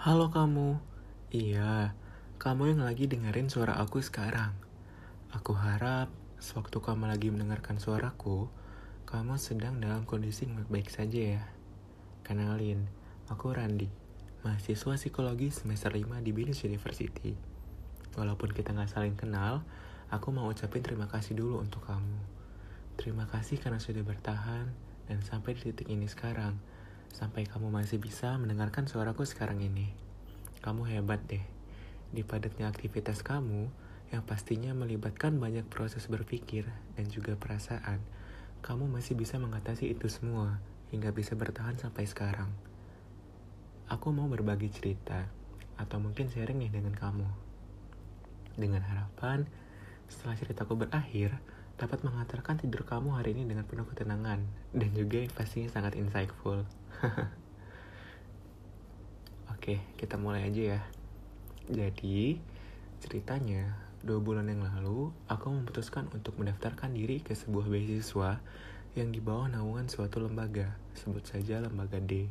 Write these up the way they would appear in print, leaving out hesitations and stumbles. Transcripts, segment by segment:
Halo kamu, iya, kamu yang lagi dengerin suara aku sekarang. Aku harap sewaktu kamu lagi mendengarkan suaraku, kamu sedang dalam kondisi baik-baik saja ya. Kenalin, aku Randi, mahasiswa psikologi semester 5 di BINUS University. Walaupun kita gak saling kenal, aku mau ucapin terima kasih dulu untuk kamu. Terima kasih karena sudah bertahan dan sampai di titik ini sekarang. Sampai kamu masih bisa mendengarkan suaraku sekarang ini. Kamu hebat deh. Di padatnya aktivitas kamu, yang pastinya melibatkan banyak proses berpikir dan juga perasaan, kamu masih bisa mengatasi itu semua, hingga bisa bertahan sampai sekarang. Aku mau berbagi cerita, atau mungkin sharing nih dengan kamu. Dengan harapan, setelah ceritaku berakhir, dapat mengantarkan tidur kamu hari ini dengan penuh ketenangan, dan juga yang pastinya sangat insightful. Oke, kita mulai aja ya. Jadi, ceritanya, 2 bulan yang lalu, aku memutuskan untuk mendaftarkan diri ke sebuah beasiswa yang di bawah naungan suatu lembaga, sebut saja lembaga D.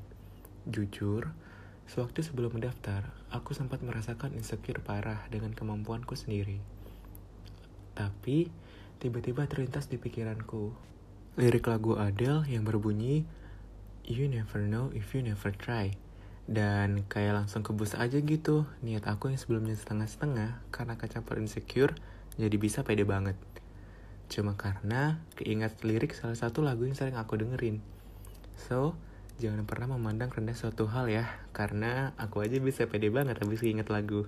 Jujur, sewaktu sebelum mendaftar, aku sempat merasakan insecure parah dengan kemampuanku sendiri. Tapi, tiba-tiba terlintas di pikiranku lirik lagu Adele yang berbunyi "You never know if you never try". Dan kayak langsung kebus aja gitu, niat aku yang sebelumnya setengah-setengah karena kecampur insecure jadi bisa pede banget. Cuma karena keingat lirik salah satu lagu yang sering aku dengerin. So, jangan pernah memandang rendah suatu hal ya, karena aku aja bisa pede banget habis ingat lagu.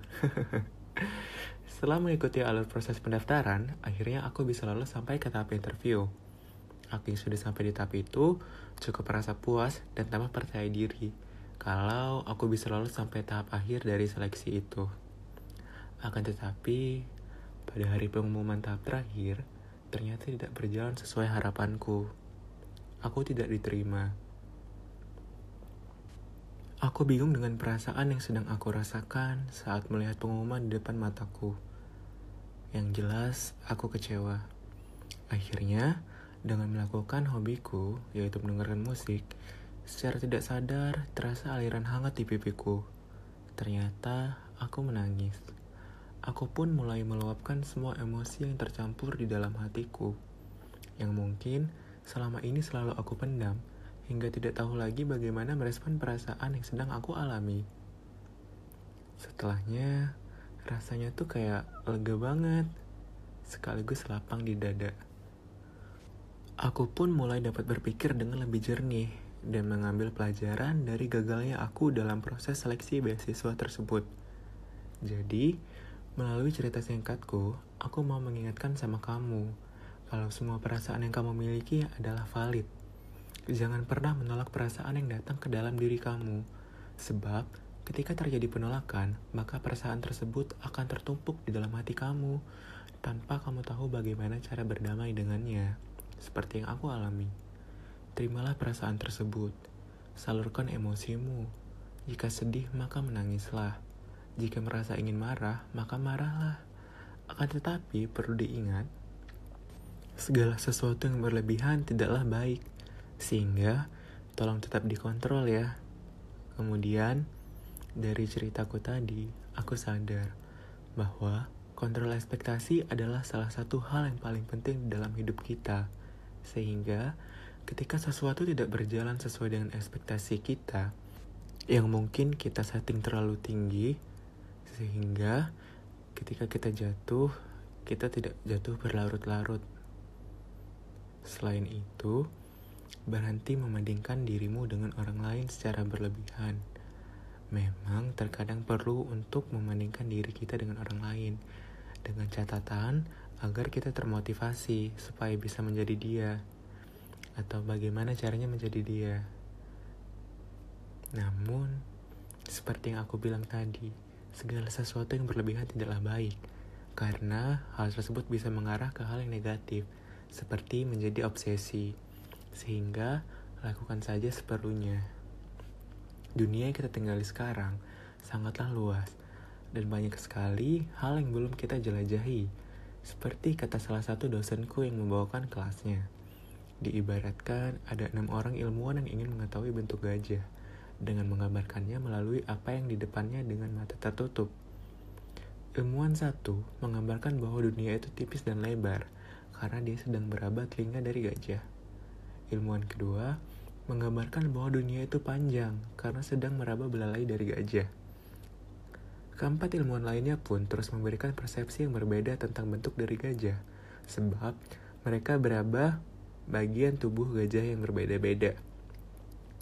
Setelah mengikuti alur proses pendaftaran, akhirnya aku bisa lolos sampai ke tahap interview. Aku yang sudah sampai di tahap itu cukup merasa puas dan tambah percaya diri kalau aku bisa lolos sampai tahap akhir dari seleksi itu. Akan tetapi, pada hari pengumuman tahap terakhir, ternyata tidak berjalan sesuai harapanku. Aku tidak diterima. Aku bingung dengan perasaan yang sedang aku rasakan saat melihat pengumuman di depan mataku. Yang jelas, aku kecewa. Akhirnya, dengan melakukan hobiku, yaitu mendengarkan musik, secara tidak sadar, terasa aliran hangat di pipiku. Ternyata, aku menangis. Aku pun mulai meluapkan semua emosi yang tercampur di dalam hatiku, yang mungkin selama ini selalu aku pendam, hingga tidak tahu lagi bagaimana merespon perasaan yang sedang aku alami. Setelahnya, rasanya tuh kayak lega banget, sekaligus lapang di dada. Aku pun mulai dapat berpikir dengan lebih jernih dan mengambil pelajaran dari gagalnya aku dalam proses seleksi beasiswa tersebut. Jadi, melalui cerita singkatku, aku mau mengingatkan sama kamu kalau semua perasaan yang kamu miliki adalah valid. Jangan pernah menolak perasaan yang datang ke dalam diri kamu, sebab ketika terjadi penolakan, maka perasaan tersebut akan tertumpuk di dalam hati kamu tanpa kamu tahu bagaimana cara berdamai dengannya. Seperti yang aku alami. Terimalah perasaan tersebut. Salurkan emosimu. Jika sedih, maka menangislah. Jika merasa ingin marah, maka marahlah. Akan tetapi, perlu diingat, segala sesuatu yang berlebihan tidaklah baik. Sehingga, tolong tetap dikontrol ya. Kemudian, dari ceritaku tadi, aku sadar bahwa kontrol ekspektasi adalah salah satu hal yang paling penting dalam hidup kita. Sehingga, ketika sesuatu tidak berjalan sesuai dengan ekspektasi kita, yang mungkin kita setting terlalu tinggi, sehingga ketika kita jatuh, kita tidak jatuh berlarut-larut. Selain itu, berhenti membandingkan dirimu dengan orang lain secara berlebihan. Memang terkadang perlu untuk membandingkan diri kita dengan orang lain, dengan catatan agar kita termotivasi supaya bisa menjadi dia, atau bagaimana caranya menjadi dia. Namun, seperti yang aku bilang tadi, segala sesuatu yang berlebihan tidaklah baik, karena hal tersebut bisa mengarah ke hal yang negatif, seperti menjadi obsesi. Sehingga, lakukan saja seperlunya. Dunia yang kita tinggali sekarang sangatlah luas, dan banyak sekali hal yang belum kita jelajahi. Seperti kata salah satu dosenku yang membawakan kelasnya. Diibaratkan ada 6 orang ilmuwan yang ingin mengetahui bentuk gajah, dengan menggambarkannya melalui apa yang di depannya dengan mata tertutup. Ilmuwan satu menggambarkan bahwa dunia itu tipis dan lebar karena dia sedang meraba telinga dari gajah. Ilmuwan kedua menggambarkan bahwa dunia itu panjang karena sedang meraba belalai dari gajah. Keempat ilmuwan lainnya pun terus memberikan persepsi yang berbeda tentang bentuk dari gajah, sebab mereka meraba bagian tubuh gajah yang berbeda-beda.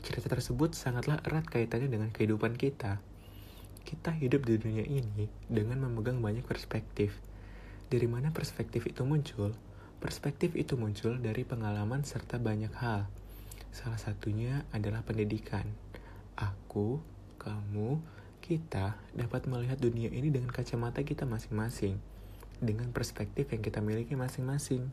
Cerita tersebut sangatlah erat kaitannya dengan kehidupan kita. Kita hidup di dunia ini dengan memegang banyak perspektif. Dari mana perspektif itu muncul? Perspektif itu muncul dari pengalaman serta banyak hal. Salah satunya adalah pendidikan. Aku, kamu, kita dapat melihat dunia ini dengan kacamata kita masing-masing, dengan perspektif yang kita miliki masing-masing.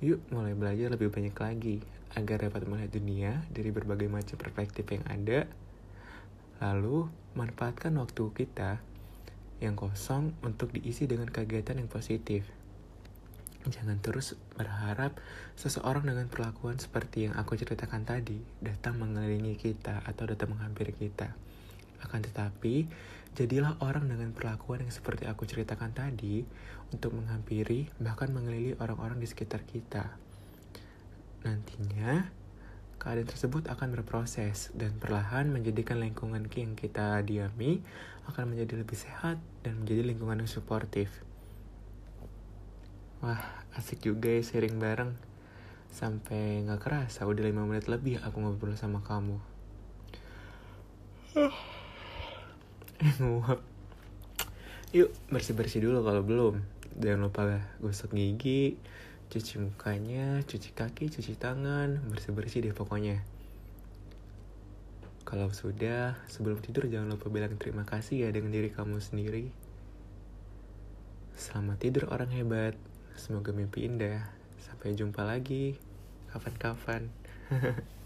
Yuk mulai belajar lebih banyak lagi, agar dapat melihat dunia dari berbagai macam perspektif yang ada. Lalu, manfaatkan waktu kita yang kosong untuk diisi dengan kegiatan yang positif. Jangan terus berharap seseorang dengan perlakuan seperti yang aku ceritakan tadi datang mengelilingi kita atau datang menghampiri kita. Akan tetapi, jadilah orang dengan perlakuan yang seperti aku ceritakan tadi untuk menghampiri, bahkan mengelilingi orang-orang di sekitar kita. Nantinya, keadaan tersebut akan berproses dan perlahan menjadikan lingkungan yang kita diami akan menjadi lebih sehat dan menjadi lingkungan yang suportif. Wah, asik juga ya sharing bareng. Sampai gak kerasa, udah 5 menit lebih aku ngobrol sama kamu. Yuk bersih-bersih dulu kalau belum. Jangan lupa gosok gigi, cuci mukanya, cuci kaki, cuci tangan, bersih-bersih deh pokoknya. Kalau sudah, sebelum tidur jangan lupa bilang terima kasih ya dengan diri kamu sendiri. Selamat tidur orang hebat. Semoga mimpi indah. Sampai jumpa lagi kapan-kapan.